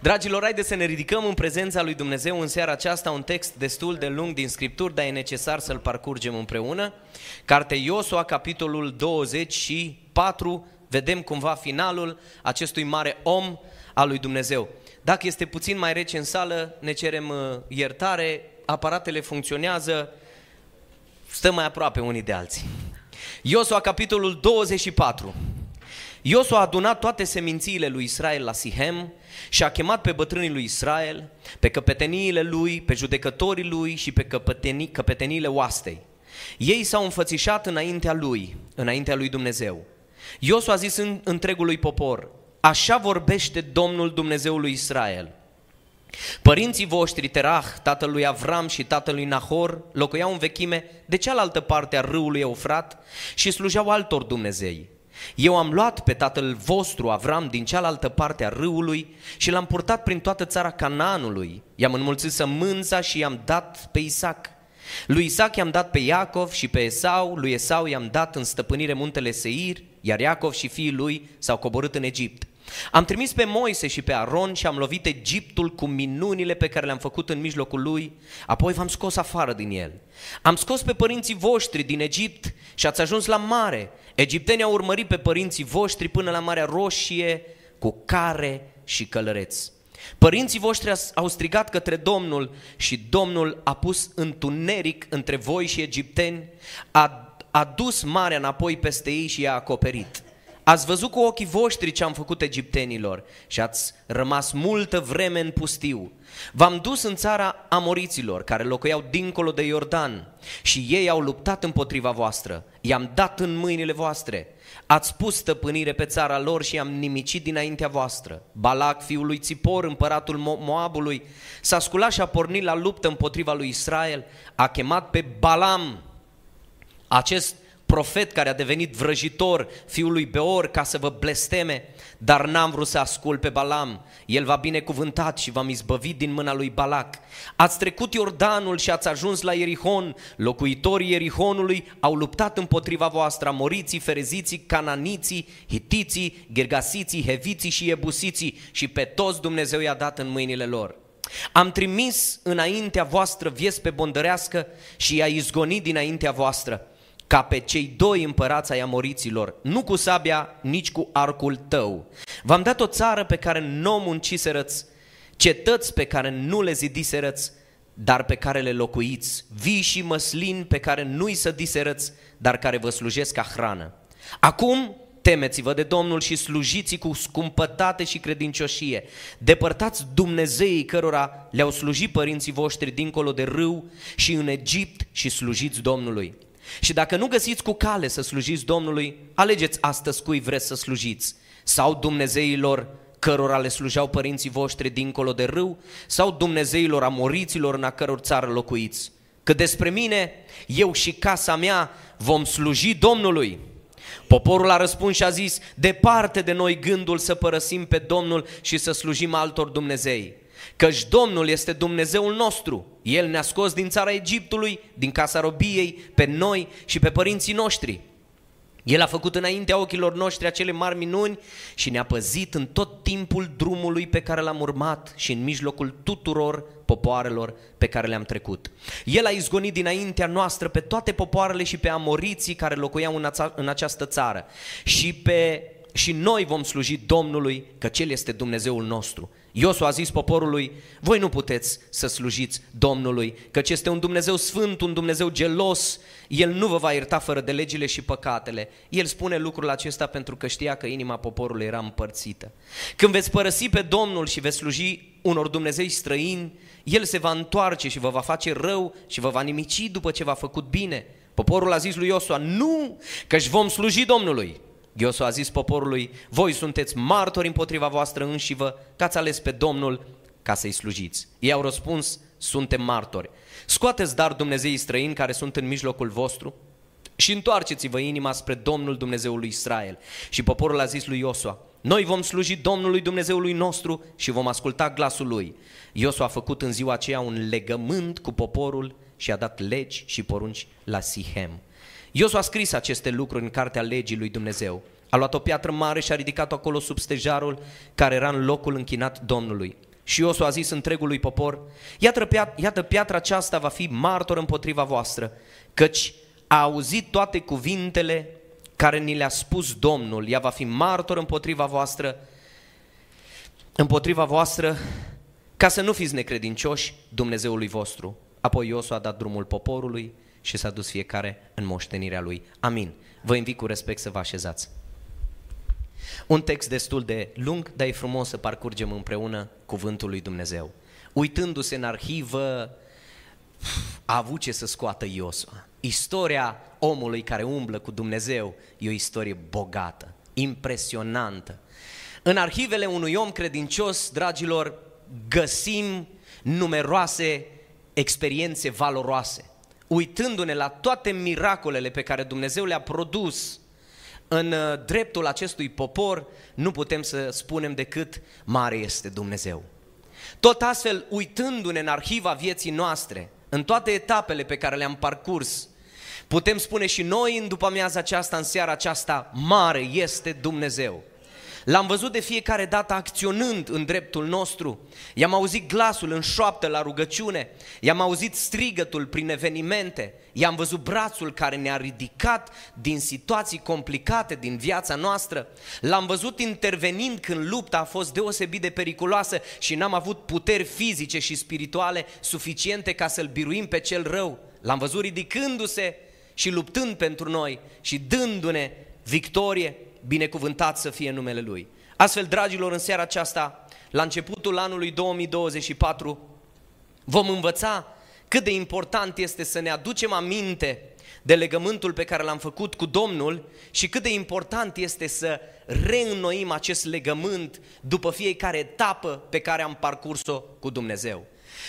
Dragilor, haideți să ne ridicăm în prezența lui Dumnezeu în seara aceasta, un text destul de lung din Scripturi, dar e necesar să-l parcurgem împreună. Cartea Iosua, capitolul 24, vedem cumva finalul acestui mare om al lui Dumnezeu. Dacă este puțin mai rece în sală, ne cerem iertare, aparatele funcționează, stăm mai aproape unii de alții. Iosua, capitolul 24. Iosua a adunat toate semințiile lui Israel la Sihem și a chemat pe bătrânii lui Israel, pe căpeteniile lui, pe judecătorii lui și pe căpeteniile oastei. Ei s-au înfățișat înaintea lui Dumnezeu. Iosua a zis întregului popor: așa vorbește Domnul Dumnezeul lui Israel. Părinții voștri, Terah, tatăl lui Avram și tatăl lui Nahor, locuiau în vechime de cealaltă parte a râului Eufrat și slujeau altor dumnezei. Eu am luat pe tatăl vostru, Avram, din cealaltă parte a râului și l-am purtat prin toată țara Canaanului. I-am înmulțit sămânța și i-am dat pe Isaac. Lui Isaac i-am dat pe Iacov și pe Esau, lui Esau i-am dat în stăpânire muntele Seir, iar Iacov și fiii lui s-au coborât în Egipt. Am trimis pe Moise și pe Aron și am lovit Egiptul cu minunile pe care le-am făcut în mijlocul lui, apoi v-am scos afară din el. Am scos pe părinții voștri din Egipt și ați ajuns la mare. Egiptenii au urmărit pe părinții voștri până la Marea Roșie cu care și călăreți. Părinții voștri au strigat către Domnul și Domnul a pus întuneric între voi și egipteni, a dus marea înapoi peste ei și i-a acoperit. Ați văzut cu ochii voștri ce am făcut egiptenilor și ați rămas multă vreme în pustiu. V-am dus în țara Amoriților, care locuiau dincolo de Iordan, și ei au luptat împotriva voastră. I-am dat în mâinile voastre. Ați pus stăpânire pe țara lor și i-am nimicit dinaintea voastră. Balac, fiul lui Țipor, împăratul Moabului, s-a sculat și a pornit la luptă împotriva lui Israel. A chemat pe Balam, acest profet care a devenit vrăjitor, fiul lui Beor, ca să vă blesteme, dar n-am vrut să ascult pe Balam. El v-a binecuvântat și v-am izbăvit din mâna lui Balac. Ați trecut Iordanul și ați ajuns la Ierihon. Locuitorii Ierihonului au luptat împotriva voastră, amoriții, fereziții, cananiții, hitiții, gergasiții, heviții și ebusiții, și pe toți Dumnezeu i-a dat în mâinile lor. Am trimis înaintea voastră viespe bondărească și i-a izgonit dinaintea voastră, ca pe cei doi împărați ai amoriților, nu cu sabia, nici cu arcul tău. V-am dat o țară pe care n-o munciserăți, cetăți pe care nu le zidiserăți, dar pe care le locuiți, vii și măslini pe care nu-i sădiserăți, dar care vă slujesc ca hrană. Acum temeți-vă de Domnul și slujiți cu scumpătate și credincioșie. Depărtați dumnezeii cărora le-au slujit părinții voștri dincolo de râu și în Egipt și slujiți Domnului. Și dacă nu găsiți cu cale să slujiți Domnului, alegeți astăzi cui vreți să slujiți, sau dumnezeilor cărora le slujeau părinții voștri dincolo de râu, sau dumnezeilor amoriților în a căror țară locuiți. Că despre mine, eu și casa mea vom sluji Domnului. Poporul a răspuns și a zis: departe de noi gândul să părăsim pe Domnul și să slujim altor dumnezei. Căci Domnul este Dumnezeul nostru, El ne-a scos din țara Egiptului, din casa robiei, pe noi și pe părinții noștri. El a făcut înaintea ochilor noștri acele mari minuni și ne-a păzit în tot timpul drumului pe care l-am urmat și în mijlocul tuturor popoarelor pe care le-am trecut. El a izgonit dinaintea noastră pe toate popoarele și pe amoriții care locuiau în această țară. Și noi vom sluji Domnului, căci El este Dumnezeul nostru. Iosua a zis poporului: voi nu puteți să slujiți Domnului, căci este un Dumnezeu sfânt, un Dumnezeu gelos. El nu vă va ierta fără de legile și păcatele. El spune lucrul acesta pentru că știa că inima poporului era împărțită. Când veți părăsi pe Domnul și veți sluji unor dumnezei străini, El se va întoarce și vă va face rău și vă va nimici după ce v-a făcut bine. Poporul a zis lui Iosua: nu, căci vom sluji Domnului. Iosua a zis poporului: voi sunteți martori împotriva voastră înșivă că ați ales pe Domnul ca să-i slujiți. Ei au răspuns: suntem martori. Scoateți dar dumnezeii străini care sunt în mijlocul vostru și întoarceți-vă inima spre Domnul Dumnezeul lui Israel. Și poporul a zis lui Iosua: noi vom sluji Domnului Dumnezeului nostru și vom asculta glasul lui. Iosua a făcut în ziua aceea un legământ cu poporul și a dat legi și porunci la Sihem. Iosua a scris aceste lucruri în cartea legii lui Dumnezeu. A luat o piatră mare și a ridicat-o acolo sub stejarul care era în locul închinat Domnului. Și Iosua a zis întregului popor: iată piatra aceasta va fi martor împotriva voastră, căci a auzit toate cuvintele care ni le-a spus Domnul. Ea va fi martor împotriva voastră, ca să nu fiți necredincioși Dumnezeului vostru. Apoi Iosua a dat drumul poporului și s-a dus fiecare în moștenirea lui. Amin. Vă invit cu respect să vă așezați. Un text destul de lung, dar e frumos să parcurgem împreună cuvântul lui Dumnezeu. Uitându-se în arhivă, a avut ce să scoată Iosua. Istoria omului care umblă cu Dumnezeu e o istorie bogată, impresionantă. În arhivele unui om credincios, dragilor, găsim numeroase experiențe valoroase. Uitându-ne la toate miracolele pe care Dumnezeu le-a produs în dreptul acestui popor, nu putem să spunem decât: mare este Dumnezeu. Tot astfel, uitându-ne în arhiva vieții noastre, în toate etapele pe care le-am parcurs, putem spune și noi în după-amiaza aceasta, în seara aceasta: mare este Dumnezeu. L-am văzut de fiecare dată acționând în dreptul nostru, i-am auzit glasul în șoaptă la rugăciune, i-am auzit strigătul prin evenimente, i-am văzut brațul care ne-a ridicat din situații complicate din viața noastră, l-am văzut intervenind când lupta a fost deosebit de periculoasă și n-am avut puteri fizice și spirituale suficiente ca să-l biruim pe cel rău, l-am văzut ridicându-se și luptând pentru noi și dându-ne victorie. Binecuvântat să fie numele Lui. Astfel, dragilor, în seara aceasta, la începutul anului 2024, vom învăța cât de important este să ne aducem aminte de legământul pe care l-am făcut cu Domnul și cât de important este să reînnoim acest legământ după fiecare etapă pe care am parcurs-o cu Dumnezeu.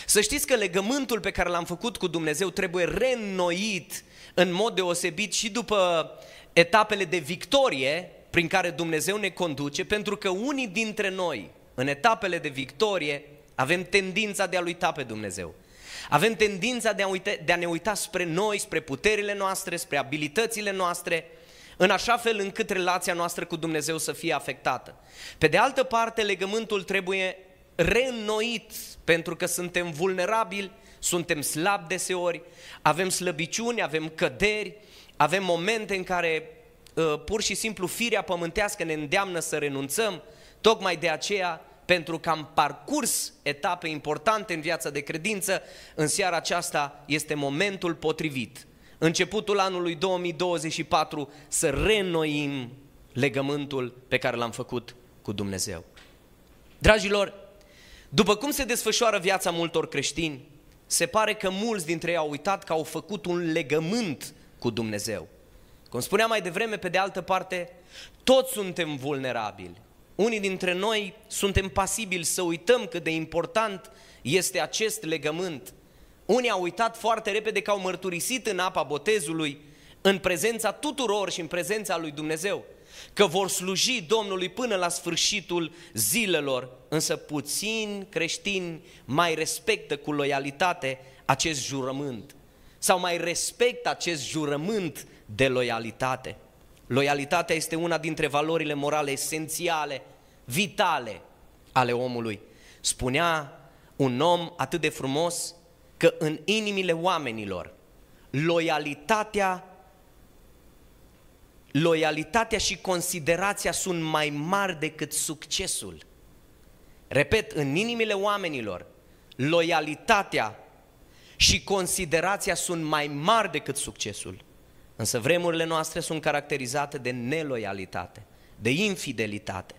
Să știți că legământul pe care l-am făcut cu Dumnezeu trebuie reînnoit în mod deosebit și după etapele de victorie prin care Dumnezeu ne conduce, pentru că unii dintre noi, în etapele de victorie, avem tendința de a-L uita pe Dumnezeu. Avem tendința de a ne uita spre noi, spre puterile noastre, spre abilitățile noastre, în așa fel încât relația noastră cu Dumnezeu să fie afectată. Pe de altă parte, legământul trebuie reînnoit, pentru că suntem vulnerabili, suntem slabi deseori, avem slăbiciuni, avem căderi, avem momente în care pur și simplu firea pământească ne îndeamnă să renunțăm. Tocmai de aceea, pentru că am parcurs etape importante în viața de credință, în seara aceasta este momentul potrivit, începutul anului 2024, să reînnoim legământul pe care l-am făcut cu Dumnezeu. Dragilor, după cum se desfășoară viața multor creștini, se pare că mulți dintre ei au uitat că au făcut un legământ cu Dumnezeu. Cum spuneam mai devreme, pe de altă parte, toți suntem vulnerabili. Unii dintre noi suntem pasibili să uităm cât de important este acest legământ. Unii au uitat foarte repede că au mărturisit în apa botezului, în prezența tuturor și în prezența lui Dumnezeu, că vor sluji Domnului până la sfârșitul zilelor, însă puțini creștini mai respectă cu loialitate acest jurământ. Sau mai respectă acest jurământ de loialitate. Loialitatea este una dintre valorile morale esențiale, vitale ale omului. Spunea un om atât de frumos că în inimile oamenilor loialitatea și considerația sunt mai mari decât succesul. Repet, în inimile oamenilor loialitatea și considerația sunt mai mari decât succesul. Însă vremurile noastre sunt caracterizate de neloialitate, de infidelitate.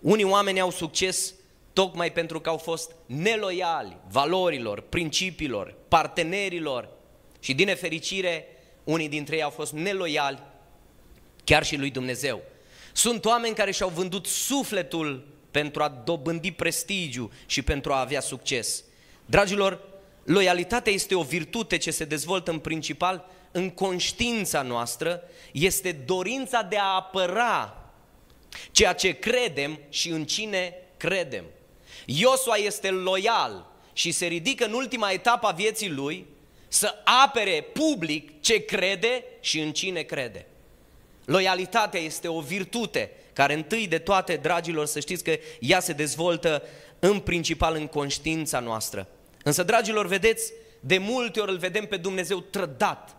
Unii oameni au succes tocmai pentru că au fost neloiali valorilor, principiilor, partenerilor și, din nefericire, unii dintre ei au fost neloiali chiar și lui Dumnezeu. Sunt oameni care și-au vândut sufletul pentru a dobândi prestigiu și pentru a avea succes. Dragilor, loialitatea este o virtute ce se dezvoltă în principal în conștiința noastră, este dorința de a apăra ceea ce credem și în cine credem. Iosua este loial și se ridică în ultima etapă a vieții lui să apere public ce crede și în cine crede. Loialitatea este o virtute care întâi de toate, dragilor, să știți că ea se dezvoltă în principal în conștiința noastră. Însă, dragilor, vedeți, de multe ori îl vedem pe Dumnezeu trădat.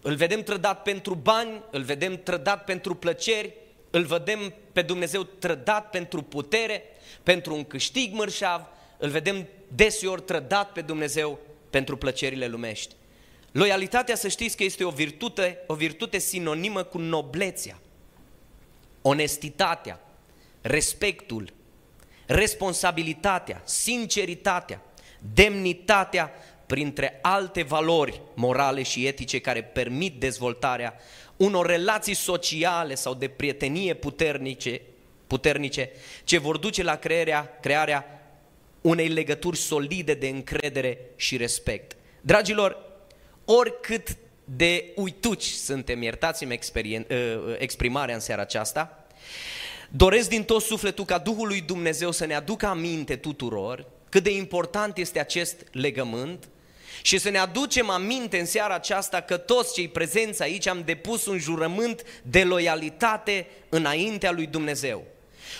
Îl vedem trădat pentru bani, îl vedem trădat pentru plăceri, îl vedem pe Dumnezeu trădat pentru putere, pentru un câștig mărșav, îl vedem deseori trădat pe Dumnezeu pentru plăcerile lumești. Loialitatea, să știți că este o virtute sinonimă cu noblețea, onestitatea, respectul, responsabilitatea, sinceritatea, demnitatea, printre alte valori morale și etice care permit dezvoltarea unor relații sociale sau de prietenie puternice ce vor duce la crearea unei legături solide de încredere și respect. Dragilor, oricât de uituci suntem, iertați-mi exprimarea în seara aceasta, doresc din tot sufletul ca Duhul lui Dumnezeu să ne aducă aminte tuturor cât de important este acest legământ și să ne aducem aminte în seara aceasta că toți cei prezenți aici am depus un jurământ de loialitate înaintea lui Dumnezeu.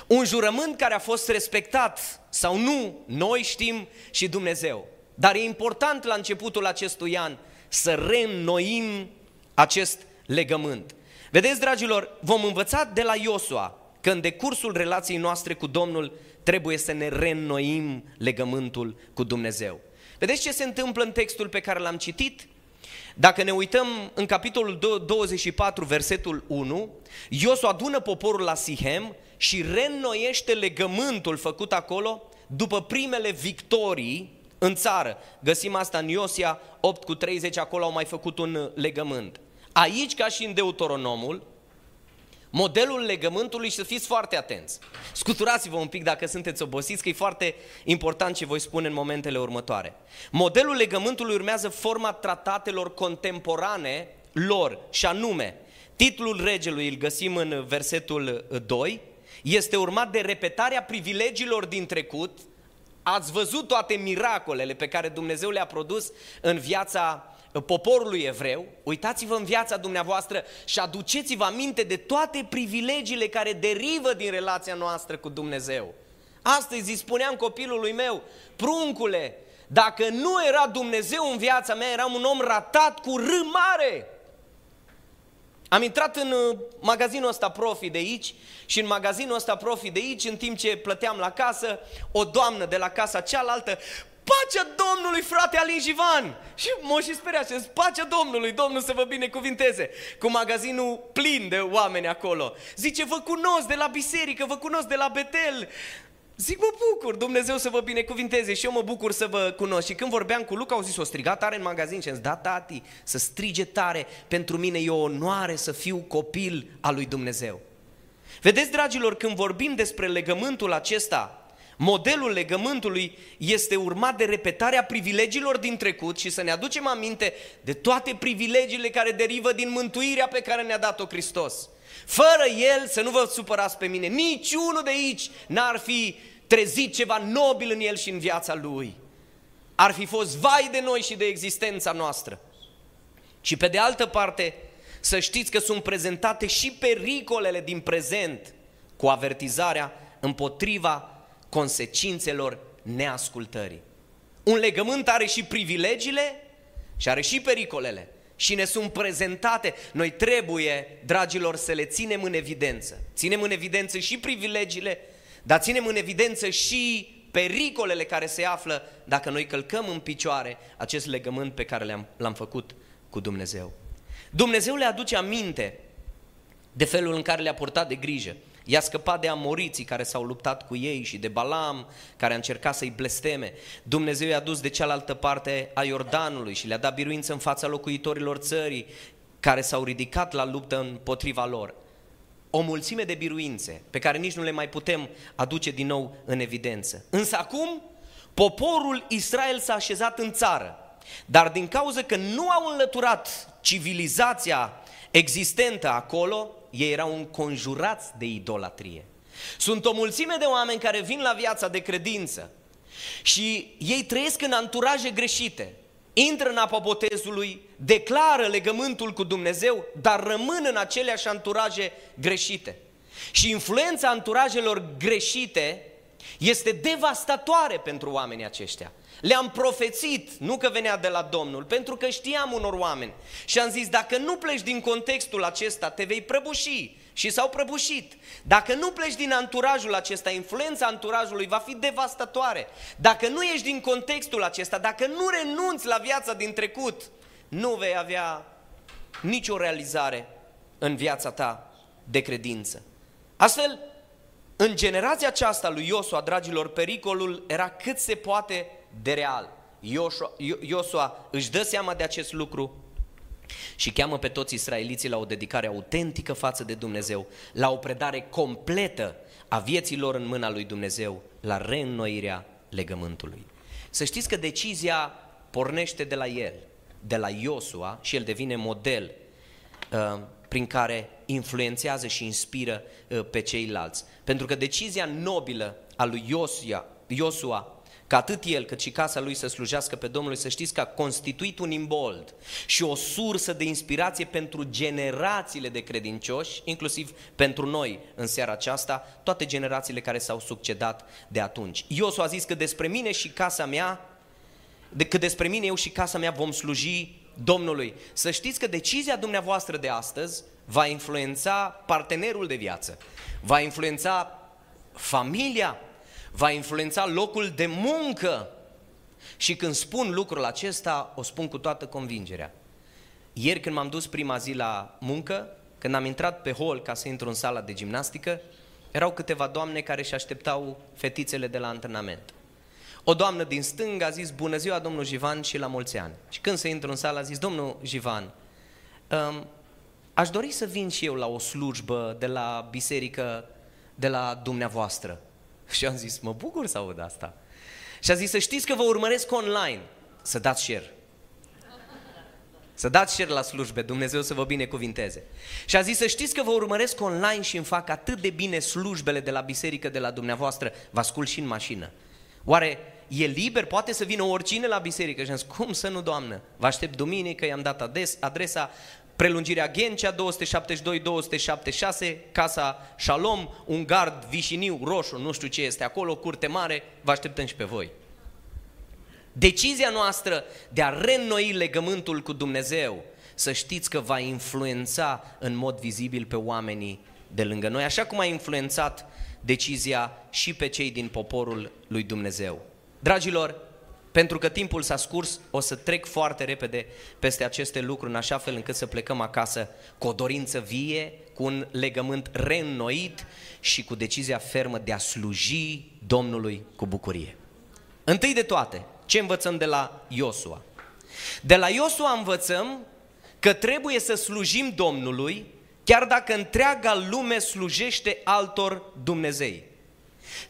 Un jurământ care a fost respectat sau nu, noi știm și Dumnezeu. Dar e important la începutul acestui an să reînnoim acest legământ. Vedeți, dragilor, vom învăța de la Iosua că în decursul relației noastre cu Domnul trebuie să ne reînnoim legământul cu Dumnezeu. Vedeți ce se întâmplă în textul pe care l-am citit? Dacă ne uităm în capitolul 24, versetul 1, Iosua adună poporul la Sihem și reînnoiește legământul făcut acolo după primele victorii în țară. Găsim asta în Iosia 8:30, acolo au mai făcut un legământ. Aici, ca și în Deuteronomul, modelul legământului, și să fiți foarte atenți, scuturați-vă un pic dacă sunteți obosiți, că e foarte important ce voi spune în momentele următoare. Modelul legământului urmează forma tratatelor contemporane lor, și anume, titlul regelui îl găsim în versetul 2, este urmat de repetarea privilegiilor din trecut. Ați văzut toate miracolele pe care Dumnezeu le-a produs în viața poporului evreu, uitați-vă în viața dumneavoastră și aduceți-vă aminte de toate privilegiile care derivă din relația noastră cu Dumnezeu. Astăzi îi spuneam copilului meu: pruncule, dacă nu era Dumnezeu în viața mea, eram un om ratat cu R mare. Am intrat în magazinul ăsta Profi de aici și în magazinul ăsta Profi de aici, în timp ce plăteam la casă, o doamnă de la casa cealaltă: pacea Domnului, frate Alin Jivan! Și mă și speria și zic: pacea Domnului, Domnul să vă binecuvinteze! Cu magazinul plin de oameni acolo. Zice: vă cunosc de la biserică, vă cunosc de la Betel. Zic: mă bucur, Dumnezeu să vă binecuvinteze, și eu mă bucur să vă cunosc. Și când vorbeam cu Luca, au zis: o striga tare în magazin. Și am zis: da, tati, să strige tare, pentru mine e o onoare să fiu copil al lui Dumnezeu. Vedeți, dragilor, când vorbim despre legământul acesta, modelul legământului este urmat de repetarea privilegiilor din trecut și să ne aducem aminte de toate privilegiile care derivă din mântuirea pe care ne-a dat-o Hristos. Fără El, să nu vă supărați pe mine, niciunul de aici n-ar fi trezit ceva nobil în El și în viața Lui. Ar fi fost vai de noi și de existența noastră. Și pe de altă parte, să știți că sunt prezentate și pericolele din prezent cu avertizarea împotriva consecințelor neascultării. Un legământ are și privilegiile și are și pericolele și ne sunt prezentate. Noi trebuie, dragilor, să le ținem în evidență. Ținem în evidență și privilegiile, dar ținem în evidență și pericolele care se află dacă noi călcăm în picioare acest legământ pe care l-am făcut cu Dumnezeu. Dumnezeu le aduce aminte de felul în care le-a purtat de grijă. I-a scăpat de Amoriții care s-au luptat cu ei și de Balam care a încercat să-i blesteme. Dumnezeu i-a dus de cealaltă parte a Iordanului și le-a dat biruință în fața locuitorilor țării care s-au ridicat la luptă împotriva lor. O mulțime de biruințe pe care nici nu le mai putem aduce din nou în evidență. Însă acum poporul Israel s-a așezat în țară, dar din cauza că nu au înlăturat civilizația existentă acolo, ei erau înconjurați de idolatrie. Sunt o mulțime de oameni care vin la viața de credință și ei trăiesc în anturaje greșite. intră în apa botezului, declară legământul cu Dumnezeu, dar rămân în aceleași anturaje greșite. Și influența anturajelor greșite este devastatoare pentru oamenii aceștia. Le-am profețit, nu că venea de la Domnul, pentru că știam unor oameni și am zis, dacă nu pleci din contextul acesta, te vei prăbuși. Și s-au prăbușit. Dacă nu pleci din anturajul acesta, influența anturajului va fi devastatoare. Dacă nu ești din contextul acesta, dacă nu renunți la viața din trecut, nu vei avea nicio realizare în viața ta de credință. Astfel, în generația aceasta lui Iosua, dragilor, pericolul era cât se poate de real. Iosua își dă seama de acest lucru și cheamă pe toți israeliții la o dedicare autentică față de Dumnezeu, la o predare completă a vieților în mâna lui Dumnezeu, la reînnoirea legământului. Să știți că decizia pornește de la el, de la Iosua, și el devine model prin care influențează și inspiră pe ceilalți. Pentru că decizia nobilă a lui Iosua, că atât el cât și casa lui să slujească pe Domnul, să știți că a constituit un imbold și o sursă de inspirație pentru generațiile de credincioși, inclusiv pentru noi în seara aceasta, toate generațiile care s-au succedat de atunci. Iosua a zis că despre mine eu și casa mea vom sluji Domnului. Să știți că decizia dumneavoastră de astăzi va influența partenerul de viață, va influența familia, va influența locul de muncă. Și când spun lucrul acesta, o spun cu toată convingerea. Ieri când m-am dus prima zi la muncă, când am intrat pe hol ca să intru în sala de gimnastică, erau câteva doamne care își așteptau fetițele de la antrenament. O doamnă din stânga a zis, bună ziua domnul Jivan și la mulți ani. Și când se intră în sală a zis, domnul Jivan, aș dori să vin și eu la o slujbă de la biserică, de la dumneavoastră. Și am zis, mă bucur să aud asta. Și a zis, să știți că vă urmăresc online. Să dați share. Să dați share la slujbe, Dumnezeu să vă binecuvinteze. Și a zis, să știți că vă urmăresc online și îmi fac atât de bine slujbele de la biserică, de la dumneavoastră. Vă ascult și în mașină. Oare e liber? Poate să vină oricine la biserică? Și am zis, cum să nu, doamnă? Vă aștept duminică, i-am dat adresa, prelungirea Ghencea, 272-276, Casa Shalom, un gard vișiniu, roșu, nu știu ce este acolo, curte mare, vă așteptăm și pe voi. Decizia noastră de a reînnoi legământul cu Dumnezeu, să știți că va influența în mod vizibil pe oamenii de lângă noi, așa cum a influențat decizia și pe cei din poporul lui Dumnezeu. Dragilor, pentru că timpul s-a scurs, o să trec foarte repede peste aceste lucruri, în așa fel încât să plecăm acasă cu o dorință vie, cu un legământ reînnoit și cu decizia fermă de a sluji Domnului cu bucurie. Întâi de toate, ce învățăm de la Iosua? De la Iosua învățăm că trebuie să slujim Domnului, chiar dacă întreaga lume slujește altor dumnezei.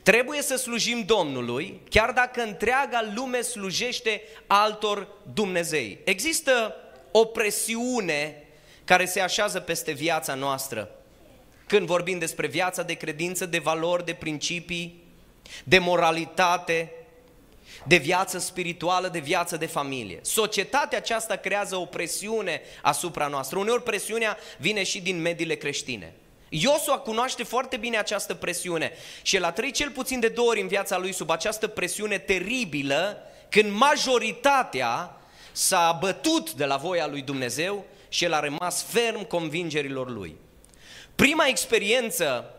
Trebuie să slujim Domnului, chiar dacă întreaga lume slujește altor dumnezei. Există o presiune care se așează peste viața noastră. Când vorbim despre viața de credință, de valori, de principii, de moralitate, de viață spirituală, de viață de familie. Societatea aceasta creează o presiune asupra noastră. Uneori presiunea vine și din mediile creștine. Iosua cunoaște foarte bine această presiune și el a trăit cel puțin de două ori în viața lui sub această presiune teribilă, când majoritatea s-a abătut de la voia lui Dumnezeu și el a rămas ferm convingerilor lui. Prima experiență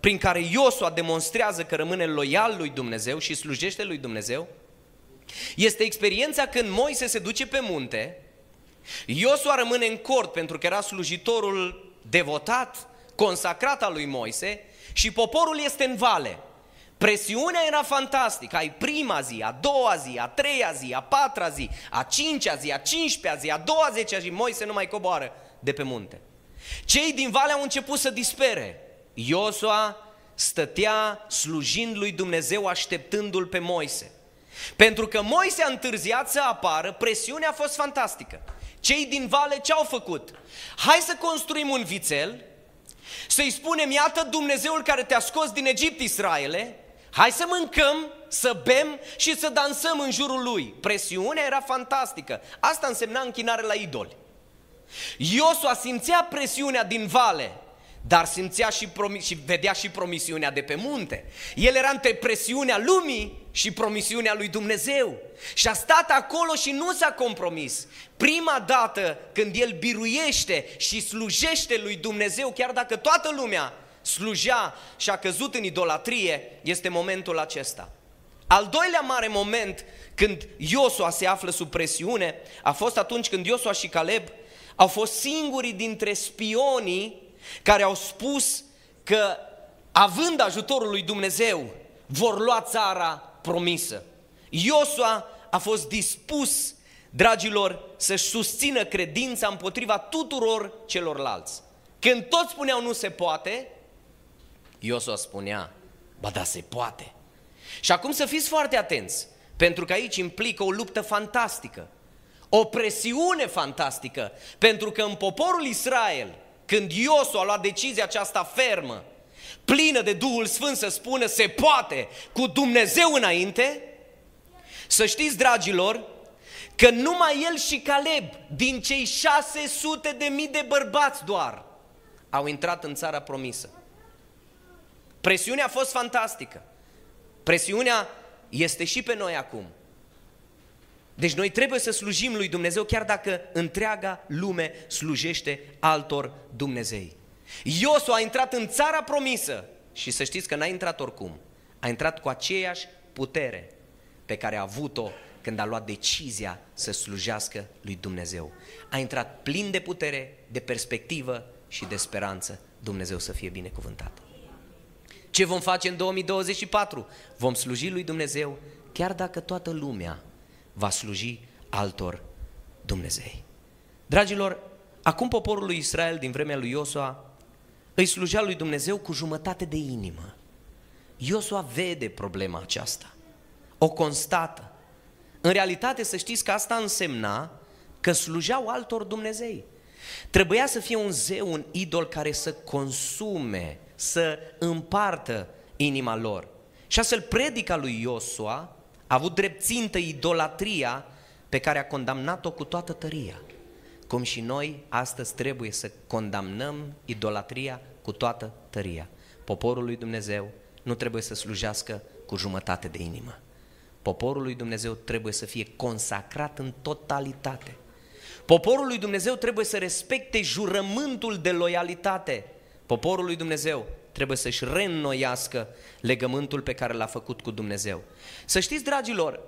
prin care Iosua demonstrează că rămâne loial lui Dumnezeu și slujește lui Dumnezeu este experiența când Moise se duce pe munte, Iosua rămâne în cort pentru că era slujitorul devotat, consacrat al lui Moise, și poporul este în vale. Presiunea era fantastică. Ai prima zi, a doua zi, a treia zi, a patra zi, a cincea zi, a 15-a zi, a 20-a zi. Moise nu mai coboară de pe munte. Cei din vale au început să dispere. Iosua stătea slujind lui Dumnezeu, așteptându-l pe Moise. Pentru că Moise a întârziat să apară, presiunea a fost fantastică. Cei din vale ce-au făcut? Hai să construim un vițel, să-i spunem, iată Dumnezeul care te-a scos din Egipt, Israele, Hai să mâncăm, să bem și să dansăm în jurul lui. Presiunea era fantastică. Asta însemna închinare la idoli. Iosua simțea presiunea din vale, dar simțea și vedea și promisiunea de pe munte. El era între presiunea lumii și promisiunea lui Dumnezeu. Și a stat acolo și nu s-a compromis. Prima dată când el biruiește și slujește lui Dumnezeu, chiar dacă toată lumea slujea și a căzut în idolatrie, este momentul acesta. Al doilea mare moment când Iosua se află sub presiune a fost atunci când Iosua și Caleb au fost singurii dintre spionii care au spus că, având ajutorul lui Dumnezeu, vor lua țara promisă. Iosua a fost dispus, dragilor, să-și susțină credința împotriva tuturor celorlalți. Când toți spuneau nu se poate, Iosua spunea, ba da, se poate. Și acum să fiți foarte atenți, pentru că aici implică o luptă fantastică, o presiune fantastică, pentru că în poporul Israel, când Iosua a luat decizia aceasta fermă, plină de Duhul Sfânt să spună se poate, cu Dumnezeu înainte, să știți, dragilor, că numai el și Caleb, din cei 600.000 de bărbați doar, au intrat în țara promisă. Presiunea a fost fantastică. Presiunea este și pe noi acum. Deci noi trebuie să slujim lui Dumnezeu chiar dacă întreaga lume slujește altor dumnezei. Iosua a intrat în țara promisă și să știți că n-a intrat oricum. A intrat cu aceeași putere pe care a avut-o când a luat decizia să slujească lui Dumnezeu. A intrat plin de putere, de perspectivă și de speranță. Dumnezeu să fie binecuvântat. Ce vom face în 2024? Vom sluji lui Dumnezeu chiar dacă toată lumea va sluji altor dumnezei. Dragilor, acum poporul lui Israel din vremea lui Iosua îi slujea lui Dumnezeu cu jumătate de inimă. Iosua vede problema aceasta, o constată. În realitate să știți că asta însemna că slujeau altor dumnezei. Trebuia să fie un zeu, un idol care să consume, să împartă inima lor. Și astfel predica lui Iosua a avut drept țintă idolatria pe care a condamnat-o cu toată tăria. Cum și noi astăzi trebuie să condamnăm idolatria cu toată tăria. Poporul lui Dumnezeu nu trebuie să slujească cu jumătate de inimă. Poporul lui Dumnezeu trebuie să fie consacrat în totalitate. Poporul lui Dumnezeu trebuie să respecte jurământul de loialitate. Poporul lui Dumnezeu trebuie să-și reînnoiască legământul pe care l-a făcut cu Dumnezeu. Să știți, dragilor,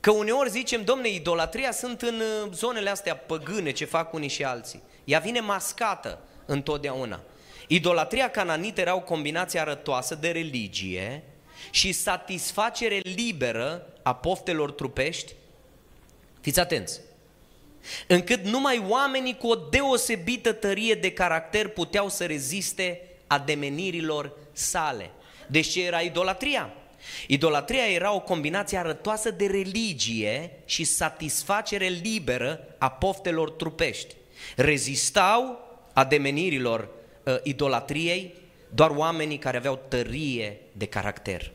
că uneori zicem, domne, idolatria sunt în zonele astea păgâne, ce fac unii și alții. Ea vine mascată întotdeauna. Idolatria cananită era o combinație arătoasă de religie și satisfacere liberă a poftelor trupești. Fiți atenți! Încât numai oamenii cu o deosebită tărie de caracter puteau să reziste ademenirilor sale. Deci ce era idolatria? Idolatria era o combinație arătoasă de religie și satisfacere liberă a poftelor trupești. Rezistau ademenirilor idolatriei doar oamenii care aveau tărie de caracter.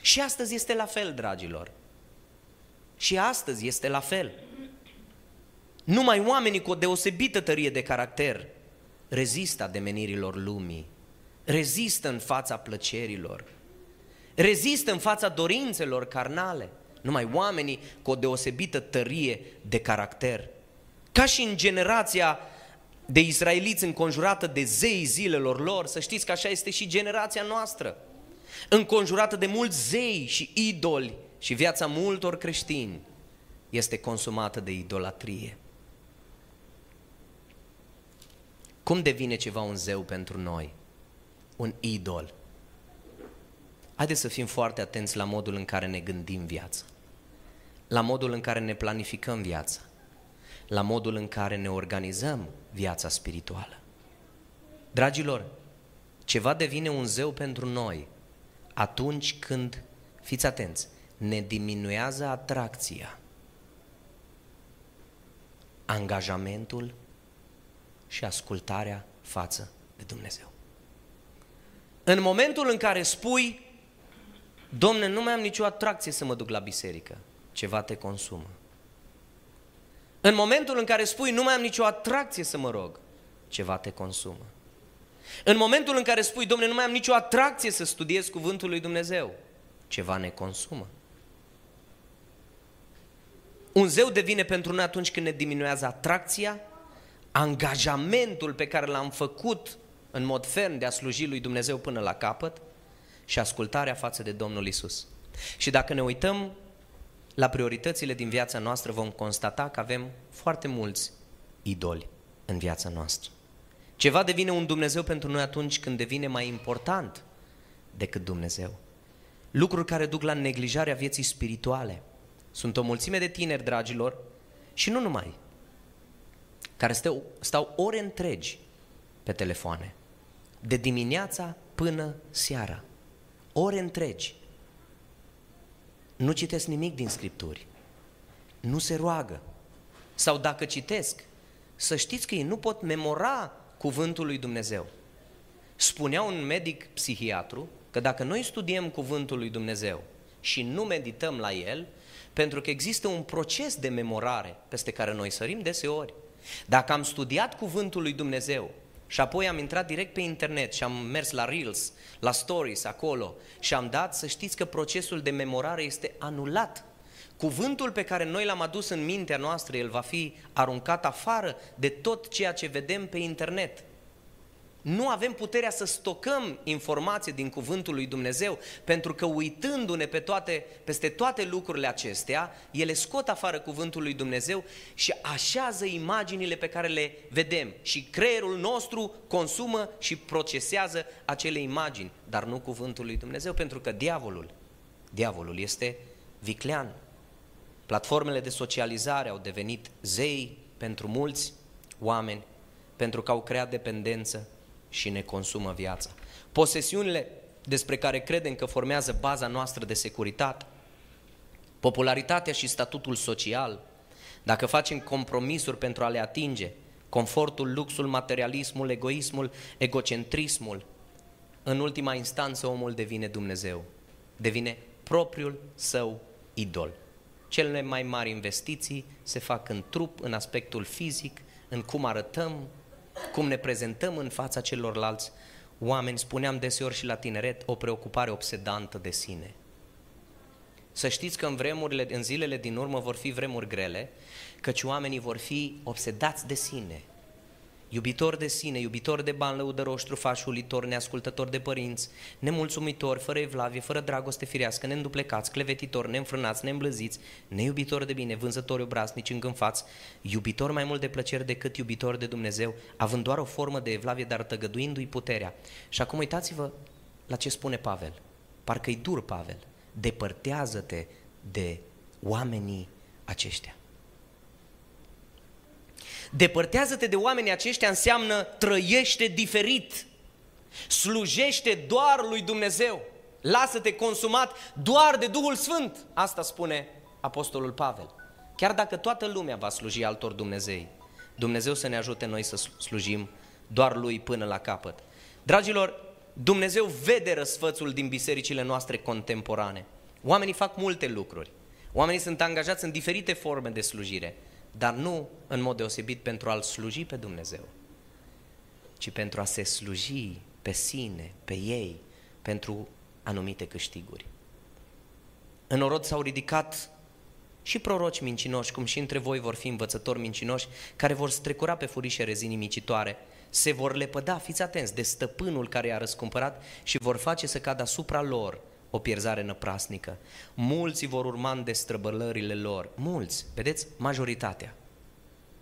Și astăzi este la fel, dragilor. Și astăzi este la fel. Numai oamenii cu o deosebită tărie de caracter rezistă ademenirilor lumii, rezistă în fața plăcerilor, rezistă în fața dorințelor carnale. Numai oamenii cu o deosebită tărie de caracter. Ca și în generația de israeliți înconjurată de zeii zilelor lor, să știți că așa este și generația noastră, înconjurată de mulți zei și idoli, și viața multor creștini este consumată de idolatrie. Cum devine ceva un zeu pentru noi? Un idol. Haideți să fim foarte atenți la modul în care ne gândim viața, la modul în care ne planificăm viața, la modul în care ne organizăm viața spirituală. Dragilor, ceva devine un zeu pentru noi atunci când, fiți atenți, ne diminuează atracția, angajamentul și ascultarea față de Dumnezeu. În momentul în care spui Domne, nu mai am nicio atracție să mă duc la biserică. Ceva te consumă. În momentul în care spui, nu mai am nicio atracție să mă rog, ceva te consumă. În momentul în care spui, Domne, nu mai am nicio atracție să studiez cuvântul lui Dumnezeu, ceva ne consumă. Un zeu devine pentru noi atunci când ne diminuează atracția, angajamentul pe care l-am făcut în mod ferm de a sluji lui Dumnezeu până la capăt și ascultarea față de Domnul Iisus. Și dacă ne uităm la prioritățile din viața noastră, vom constata că avem foarte mulți idoli în viața noastră. Ceva devine un Dumnezeu pentru noi atunci când devine mai important decât Dumnezeu. Lucruri care duc la neglijarea vieții spirituale. Sunt o mulțime de tineri, dragilor, și nu numai, care stau ore întregi pe telefoane, de dimineața până seara, ore întregi. Nu citesc nimic din Scripturi, nu se roagă. Sau dacă citesc, să știți că ei nu pot memora cuvântul lui Dumnezeu. Spunea un medic psihiatru că dacă noi studiem cuvântul lui Dumnezeu și nu medităm la el, pentru că există un proces de memorare peste care noi sărim deseori. Dacă am studiat cuvântul lui Dumnezeu și apoi am intrat direct pe internet și am mers la Reels, la Stories acolo și am dat, să știți că procesul de memorare este anulat. Cuvântul pe care noi l-am adus în mintea noastră, el va fi aruncat afară de tot ceea ce vedem pe internet. Nu avem puterea să stocăm informații din cuvântul lui Dumnezeu, pentru că uitându-ne peste toate lucrurile acestea, ele scot afară cuvântul lui Dumnezeu și așează imaginile pe care le vedem. Și creierul nostru consumă și procesează acele imagini, dar nu cuvântul lui Dumnezeu, pentru că diavolul este viclean. Platformele de socializare au devenit zei pentru mulți oameni, pentru că au creat dependență și ne consumă viața. Posesiunile despre care credem că formează baza noastră de securitate, popularitatea și statutul social, dacă facem compromisuri pentru a le atinge, confortul, luxul, materialismul, egoismul, egocentrismul, în ultima instanță omul devine Dumnezeu, devine propriul său idol. Cele mai mari investiții se fac în trup, în aspectul fizic, în cum arătăm, cum ne prezentăm în fața celorlalți oameni. Spuneam deseori și la tineret, o preocupare obsedantă de sine. Să știți că în zilele din urmă vor fi vremuri grele, căci oamenii vor fi obsedați de sine, iubitori de sine, iubitori de bani, lăudăroși, trufași, ulitori, neascultători de părinți, nemulțumitori, fără evlavie, fără dragoste firească, neînduplecați, clevetitori, neînfrânați, neîmblăziți, neiubitori de bine, vânzători obraznici, îngânfați, iubitori mai mult de plăceri decât iubitori de Dumnezeu, având doar o formă de evlavie, dar tăgăduindu-i puterea. Și acum uitați-vă la ce spune Pavel. Parcă-i dur, Pavel. Depărtează-te de oamenii aceștia. Depărtează-te de oamenii aceștia înseamnă trăiește diferit, slujește doar lui Dumnezeu, lasă-te consumat doar de Duhul Sfânt. Asta spune apostolul Pavel. Chiar dacă toată lumea va sluji altor Dumnezei, Dumnezeu să ne ajute noi să slujim doar lui până la capăt. Dragilor, Dumnezeu vede răsfățul din bisericile noastre contemporane. Oamenii fac multe lucruri, oamenii sunt angajați în diferite forme de slujire, dar nu în mod deosebit pentru a-L sluji pe Dumnezeu, ci pentru a se sluji pe sine, pe ei, pentru anumite câștiguri. În orod s-au ridicat și proroci mincinoși, cum și între voi vor fi învățători mincinoși, care vor strecura pe furișe rezinii micitoare, se vor lepăda, fiți atenți, de stăpânul care i-a răscumpărat și vor face să cadă asupra lor o pierzare năprasnică. Mulți vor urma în destrăbălările lor. Mulți, vedeți? Majoritatea.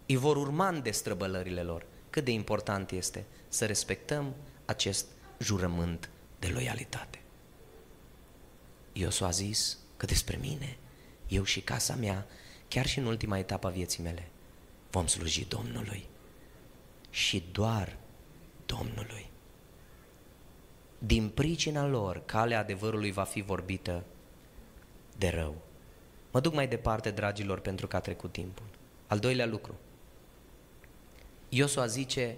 Îi vor urma în destrăbălările lor. Cât de important este să respectăm acest jurământ de loialitate. Iosua a zis că despre mine, eu și casa mea, chiar și în ultima etapă a vieții mele, vom sluji Domnului. Și doar Domnului. Din pricina lor, calea adevărului va fi vorbită de rău. Mă duc mai departe, dragilor, pentru că a trecut timpul. Al doilea lucru. Iosua zice,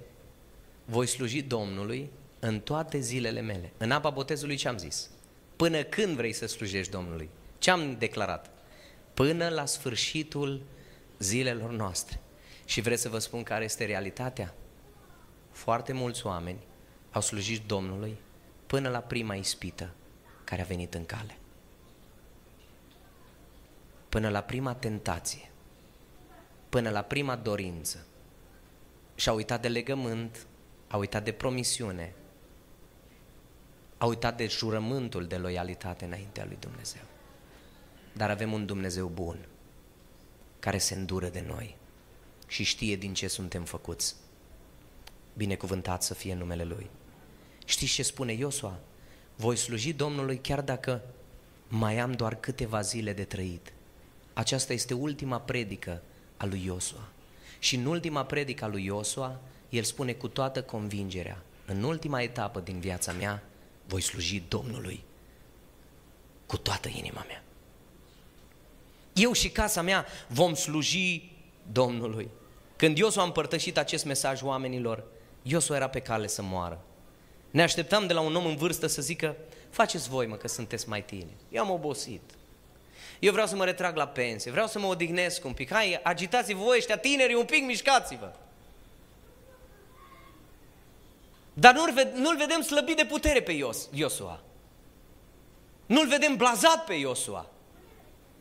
voi sluji Domnului în toate zilele mele. În apa botezului ce am zis? Până când vrei să slujești Domnului? Ce am declarat? Până la sfârșitul zilelor noastre. Și vreți să vă spun care este realitatea? Foarte mulți oameni au slujit Domnului până la prima ispită care a venit în cale. Până la prima tentație, până la prima dorință. Și-a uitat de legământ, a uitat de promisiune, a uitat de jurământul de loialitate înaintea lui Dumnezeu. Dar avem un Dumnezeu bun, care se îndură de noi și știe din ce suntem făcuți. Binecuvântat să fie numele Lui. Știți ce spune Iosua? Voi sluji Domnului chiar dacă mai am doar câteva zile de trăit. Aceasta este ultima predică a lui Iosua. Și în ultima predică a lui Iosua, el spune cu toată convingerea, în ultima etapă din viața mea, voi sluji Domnului cu toată inima mea. Eu și casa mea vom sluji Domnului. Când Iosua a împărtășit acest mesaj oamenilor, Iosua era pe cale să moară. Ne așteptam de la un om în vârstă să zică, faceți voi mă că sunteți mai tineri, eu am obosit, eu vreau să mă retrag la pensie, vreau să mă odihnesc un pic, hai agitați-vă voi ăștia tineri un pic, mișcați-vă. Dar nu-l vedem slăbit de putere pe Iosua, nu-l vedem blazat pe Iosua,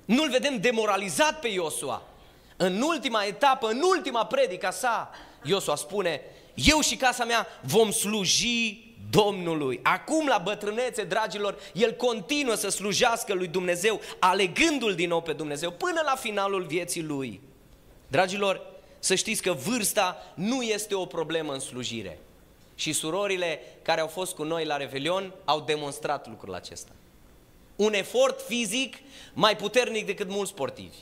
nu-l vedem demoralizat pe Iosua. În ultima etapă, în ultima predică sa, Iosua spune, eu și casa mea vom sluji Domnului. Acum la bătrânețe, dragilor, el continuă să slujească lui Dumnezeu, alegându-l din nou pe Dumnezeu până la finalul vieții lui. Dragilor, să știți că vârsta nu este o problemă în slujire. Și surorile care au fost cu noi la Revelion au demonstrat lucrul acesta. Un efort fizic mai puternic decât mulți sportivi.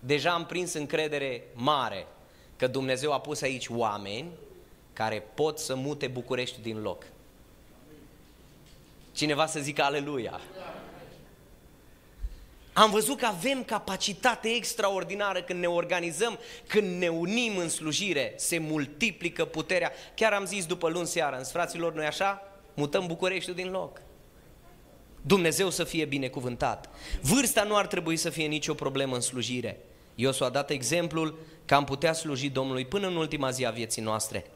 Deja am prins încredere mare că Dumnezeu a pus aici oameni care pot să mute București din loc. Cineva să zică aleluia! Am văzut că avem capacitate extraordinară când ne organizăm, când ne unim în slujire, se multiplică puterea. Chiar am zis după luni seara, fraților, noi așa mutăm Bucureștiul din loc. Dumnezeu să fie binecuvântat. Vârsta nu ar trebui să fie nicio problemă în slujire. Iosua a dat exemplul că am putea sluji Domnului până în ultima zi a vieții noastre.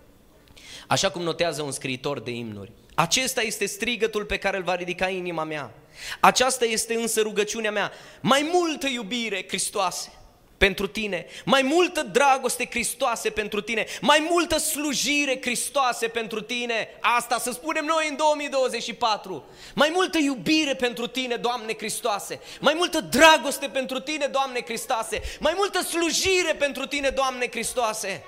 Așa cum notează un scriitor de imnuri. Acesta este strigătul pe care îl va ridica inima mea. Aceasta este însă rugăciunea mea. Mai multă iubire, Hristoase, pentru tine. Mai multă dragoste, Hristoase, pentru tine. Mai multă slujire, Hristoase, pentru tine. Asta să spunem noi în 2024. Mai multă iubire pentru tine, Doamne Hristoase. Mai multă dragoste pentru tine, Doamne Hristoase. Mai multă slujire pentru tine, Doamne Hristoase.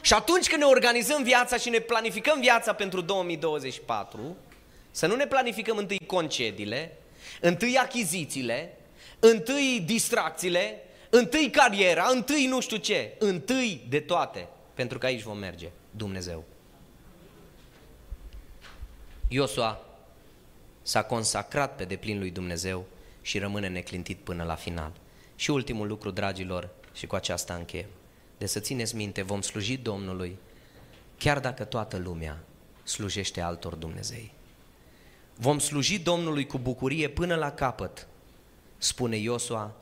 Și atunci când ne organizăm viața și ne planificăm viața pentru 2024, să nu ne planificăm întâi concediile, întâi achizițiile, întâi distracțiile, întâi cariera, întâi nu știu ce, întâi de toate, pentru că aici vom merge, Dumnezeu. Iosua s-a consacrat pe deplin lui Dumnezeu și rămâne neclintit până la final. Și ultimul lucru, dragilor, și cu aceasta încheiem. De să țineți minte, vom sluji Domnului chiar dacă toată lumea slujește altor Dumnezei. Vom sluji Domnului cu bucurie până la capăt, spune Iosua,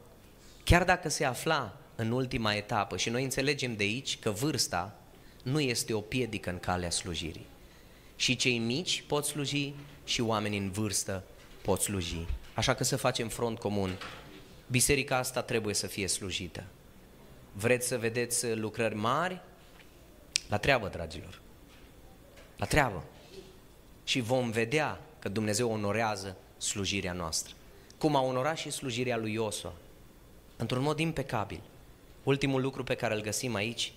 chiar dacă se afla în ultima etapă. Și noi înțelegem de aici că vârsta nu este o piedică în calea slujirii. Și cei mici pot sluji și oamenii în vârstă pot sluji. Așa că să facem front comun. Biserica asta trebuie să fie slujită. Vreți să vedeți lucrări mari? La treabă, dragilor. La treabă. Și vom vedea că Dumnezeu onorează slujirea noastră. Cum a onorat și slujirea lui Iosua. Într-un mod impecabil. Ultimul lucru pe care îl găsim aici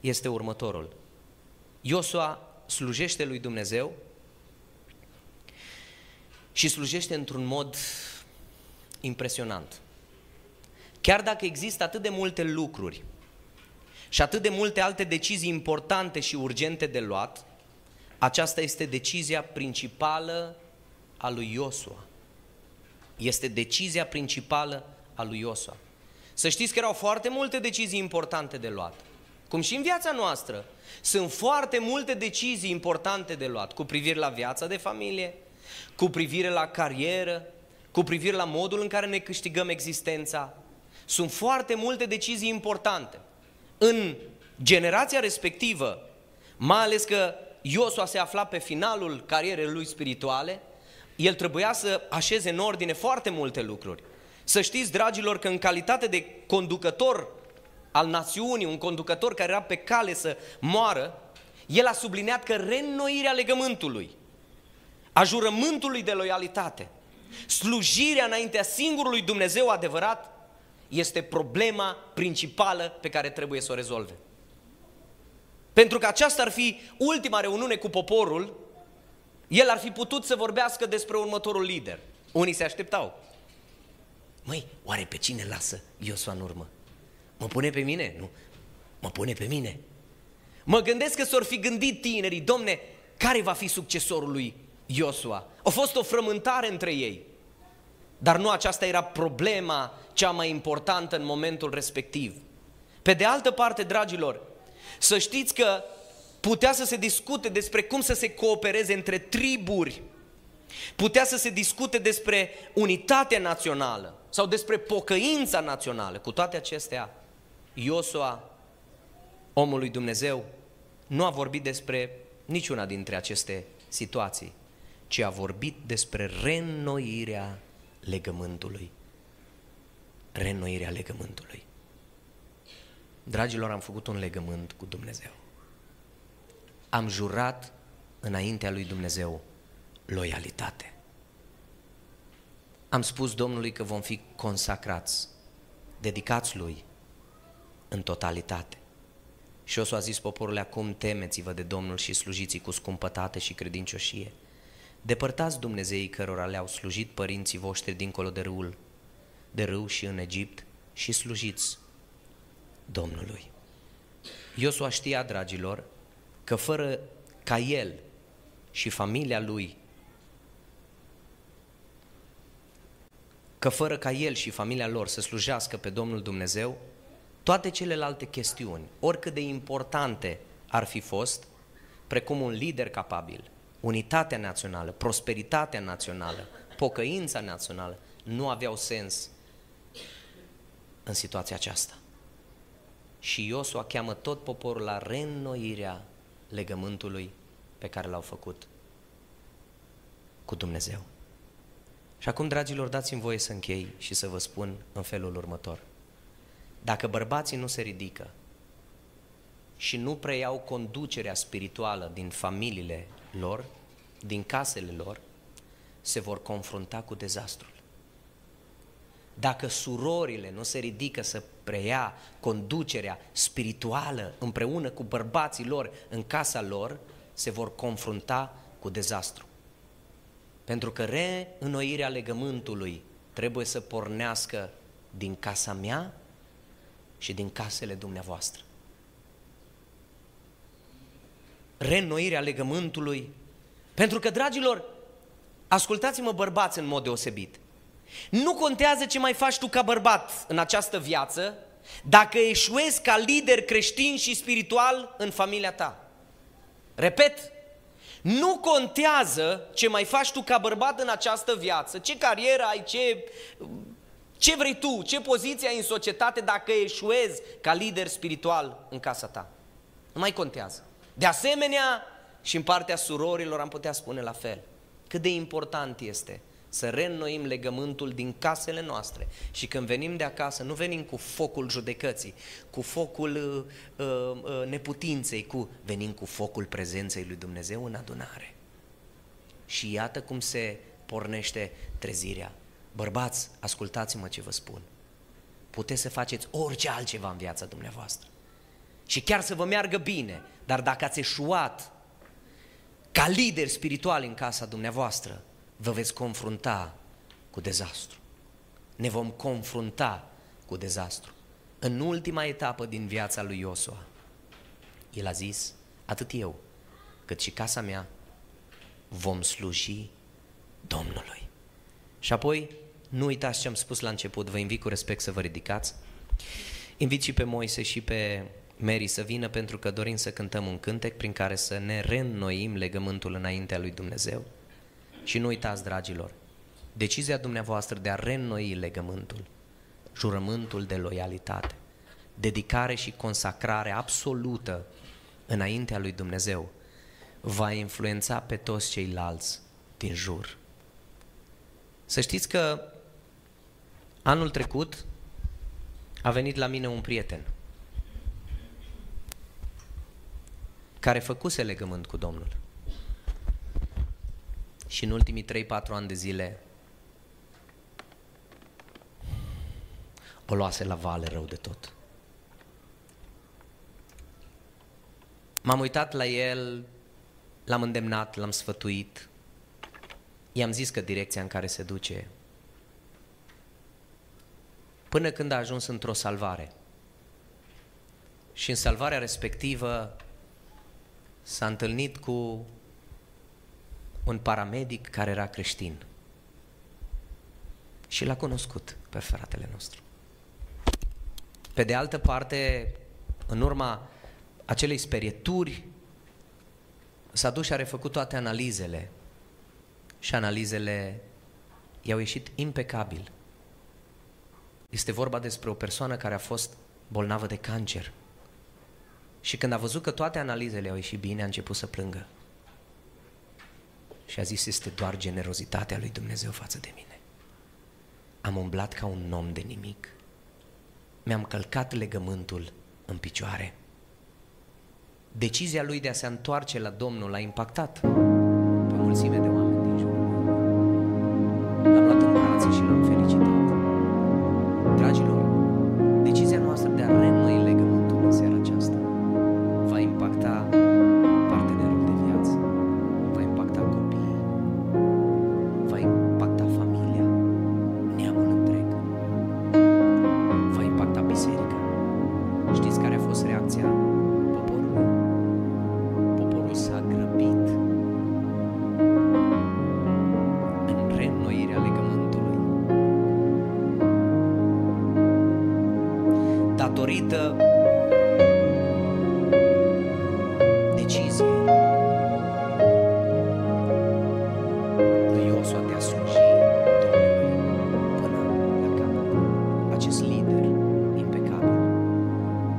este următorul. Iosua slujește lui Dumnezeu și slujește într-un mod impresionant. Chiar dacă există atât de multe lucruri și atât de multe alte decizii importante și urgente de luat, aceasta este decizia principală a lui Iosua. Este decizia principală a lui Iosua. Să știți că erau foarte multe decizii importante de luat. Cum și în viața noastră, sunt foarte multe decizii importante de luat cu privire la viața de familie, cu privire la carieră, cu privire la modul în care ne câștigăm existența. Sunt foarte multe decizii importante. În generația respectivă, mai ales că Iosua se afla pe finalul carierei lui spirituale, el trebuia să așeze în ordine foarte multe lucruri. Să știți, dragilor, că în calitate de conducător al națiunii, un conducător care era pe cale să moară, el a subliniat că reînnoirea legământului, a jurământului de loialitate, slujirea înaintea singurului Dumnezeu adevărat, este problema principală pe care trebuie să o rezolve. Pentru că aceasta ar fi ultima reuniune cu poporul, el ar fi putut să vorbească despre următorul lider. Unii se așteptau. Măi, oare pe cine lasă Iosua în urmă? Mă pune pe mine? Nu, mă pune pe mine. Mă gândesc că s-or fi gândit tinerii, domne, care va fi succesorul lui Iosua? A fost o frământare între ei. Dar nu aceasta era problema cea mai importantă în momentul respectiv. Pe de altă parte, dragilor, să știți că putea să se discute despre cum să se coopereze între triburi, putea să se discute despre unitatea națională sau despre pocăința națională. Cu toate acestea, Iosua, omul lui Dumnezeu, nu a vorbit despre niciuna dintre aceste situații, ci a vorbit despre reînnoirea legământului. Reînnoirea legământului. Dragilor, am făcut un legământ cu Dumnezeu. Am jurat înaintea lui Dumnezeu loialitate. Am spus Domnului că vom fi consacrați, dedicați lui în totalitate. Și Iosua a zis, poporule, acum temeți-vă de Domnul și slujiți-i cu scumpătate și credincioșie. Depărtați Dumnezeii cărora le-au slujit părinții voștri dincolo de râu și în Egipt și slujiți Domnului. Iosua știa, dragilor, că fără ca el și familia lui, că fără ca el și familia lor să slujească pe Domnul Dumnezeu, toate celelalte chestiuni, oricât de importante ar fi fost, precum un lider capabil, unitatea națională, prosperitatea națională, pocăința națională, nu aveau sens în situația aceasta. Și Iosua cheamă tot poporul la reînnoirea legământului pe care l-au făcut cu Dumnezeu. Și acum, dragilor, dați-mi voie să închei și să vă spun în felul următor. Dacă bărbații nu se ridică și nu preiau conducerea spirituală din familiile lor, din casele lor, se vor confrunta cu dezastrul. Dacă surorile nu se ridică să preia conducerea spirituală împreună cu bărbații lor în casa lor, se vor confrunta cu dezastru. Pentru că reînnoirea legământului trebuie să pornească din casa mea și din casele dumneavoastră. Reînnoirea legământului. Pentru că, dragilor, ascultați-mă, bărbați, în mod deosebit. Nu contează ce mai faci tu ca bărbat în această viață, dacă eșuezi ca lider creștin și spiritual în familia ta. Repet, nu contează ce mai faci tu ca bărbat în această viață, ce carieră ai, ce vrei tu, ce poziție ai în societate, dacă eșuezi ca lider spiritual în casa ta. Nu mai contează. De asemenea, și în partea surorilor am putea spune la fel, cât de important este să reînnoim legământul din casele noastre și când venim de acasă nu venim cu focul judecății, cu focul neputinței, venim cu focul prezenței lui Dumnezeu în adunare. Și iată cum se pornește trezirea. Bărbați, ascultați-mă ce vă spun. Puteți să faceți orice altceva în viața dumneavoastră și chiar să vă meargă bine, dar dacă ați eșuat ca lideri spirituali în casa dumneavoastră, vă veți confrunta cu dezastru. Ne vom confrunta cu dezastru. În ultima etapă din viața lui Iosua, el a zis, atât eu, cât și casa mea, vom sluji Domnului. Și apoi, nu uitați ce am spus la început, vă invit cu respect să vă ridicați. Invit și pe Moise și pe Mary să vină, pentru că dorim să cântăm un cântec prin care să ne reînnoim legământul înaintea lui Dumnezeu. Și nu uitați, dragilor, decizia dumneavoastră de a reînnoi legământul, jurământul de loialitate, dedicare și consacrare absolută înaintea lui Dumnezeu, va influența pe toți ceilalți din jur. Să știți că anul trecut a venit la mine un prieten care făcuse legământ cu Domnul. Și în ultimii 3-4 ani de zile o luase la vale rău de tot. M-am uitat la el, l-am îndemnat, l-am sfătuit, i-am zis că direcția în care se duce, până când a ajuns într-o salvare. Și în salvarea respectivă s-a întâlnit cu un paramedic care era creștin și l-a cunoscut pe fratele nostru. Pe de altă parte, în urma acelei sperieturi, s-a dus și a refăcut toate analizele și analizele i-au ieșit impecabil. Este vorba despre o persoană care a fost bolnavă de cancer și când a văzut că toate analizele au ieșit bine, a început să plângă și a zis: este doar generozitatea lui Dumnezeu față de mine. Am umblat ca un om de nimic, mi-am călcat legământul în picioare. Decizia lui de a se întoarce la Domnul l-a impactat pe o mulțime de oameni din jurul meu. L-am luat în brațe și l-am felicitat. Dragilor, decizia noastră de a reînnoi legământul în seara aceasta va impacta partenerul de viață, va impacta copiii, va impacta familia, neamul întreg, va impacta biserica. Știți care a fost reacția? S-a grăbit în reînnoirea legământului. Datorită deciziei lui Iosua de a sluji Domnului până la capăt, acest lider impecabil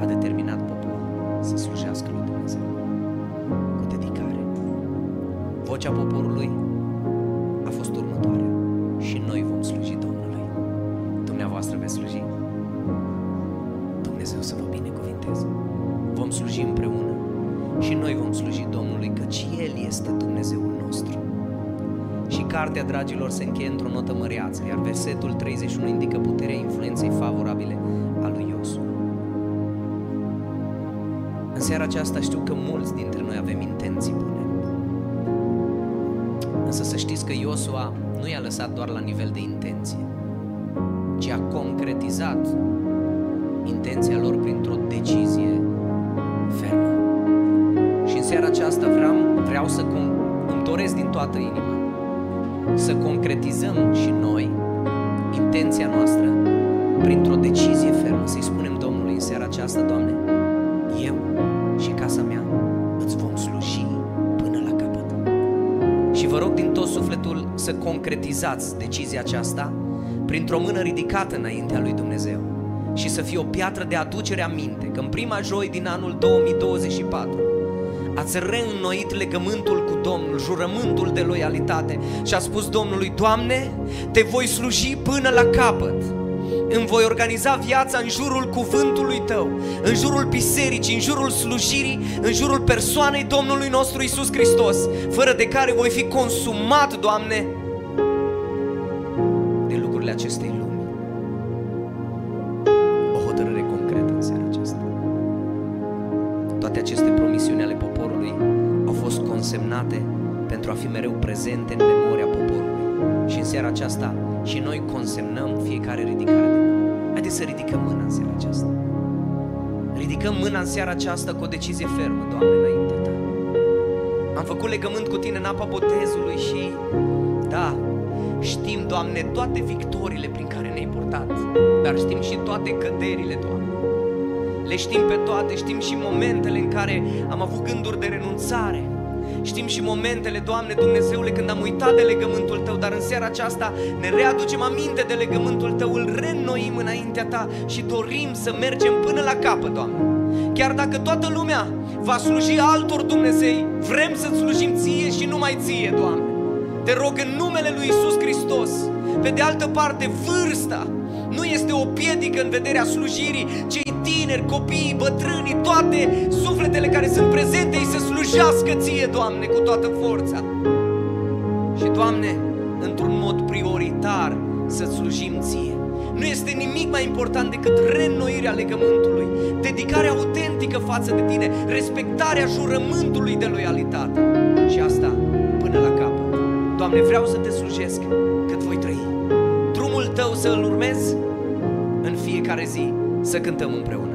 a determinat poporul să slujească lui Dumnezeu. Vocea poporului a fost următoarea: și noi vom sluji Domnului. Dumneavoastră veți sluji? Dumnezeu să vă binecuvinteze. Vom sluji împreună și noi vom sluji Domnului, căci El este Dumnezeul nostru. Și cartea, dragilor, se încheie într-o notă măreață, iar versetul 31 indică puterea influenței favorabile a lui Iosua. În seara aceasta știu că mulți dintre noi avem intenții bune. Însă să știți că Iosua nu i-a lăsat doar la nivel de intenție, ci a concretizat intenția lor printr-o decizie fermă. Și în seara aceasta vreau să îmi doresc din toată inima să concretizăm și noi intenția noastră printr-o decizie fermă, să-i spunem Domnului în seara aceasta: Doamne, eu și casa mea îți vom sluji. Și vă rog din tot sufletul să concretizați decizia aceasta printr-o mână ridicată înaintea lui Dumnezeu și să fie o piatră de aducere aminte că în prima joi din anul 2024 ați reînnoit legământul cu Domnul, jurământul de loialitate și a spus Domnului: Doamne, te voi sluji până la capăt. Îmi voi organiza viața în jurul cuvântului Tău, în jurul bisericii, în jurul slujirii, în jurul persoanei Domnului nostru Iisus Hristos, fără de care voi fi consumat, Doamne, de lucrurile acestei lumi. O hotărâre concretă în seara aceasta. Toate aceste promisiuni ale poporului au fost consemnate pentru a fi mereu prezente în memoria poporului. Și în seara aceasta și noi consemnăm fiecare ridicare de mână. Haideți să ridicăm mâna în seara aceasta. Ridicăm mâna în seara aceasta cu o decizie fermă: Doamne, înaintea Ta am făcut legământ cu Tine în apa botezului și da, știm, Doamne, toate victoriile prin care ne-ai purtat, dar știm și toate căderile, Doamne. Le știm pe toate, știm și momentele în care am avut gânduri de renunțare, Știm și momentele, Doamne Dumnezeule, când am uitat de legământul Tău, dar în seara aceasta ne readucem aminte de legământul Tău, îl reînnoim înaintea Ta și dorim să mergem până la capăt, Doamne. Chiar dacă toată lumea va sluji altor Dumnezei, vrem să-Ți slujim Ție și numai Ție, Doamne. Te rog în numele lui Iisus Hristos. Pe de altă parte, vârsta nu este o piedică în vederea slujirii. Cei tineri, copiii, bătrânii, toate sufletele care sunt prezente, ei se slujească Ție, Doamne, cu toată forța. Și, Doamne, într-un mod prioritar să-Ți slujim Ție. Nu este nimic mai important decât reînnoirea legământului, dedicarea autentică față de Tine, respectarea jurământului de loialitate. Și asta până la capăt. Doamne, vreau să Te slujesc cât voi trăi. Drumul Tău să îl urmez în fiecare zi, să cântăm împreună.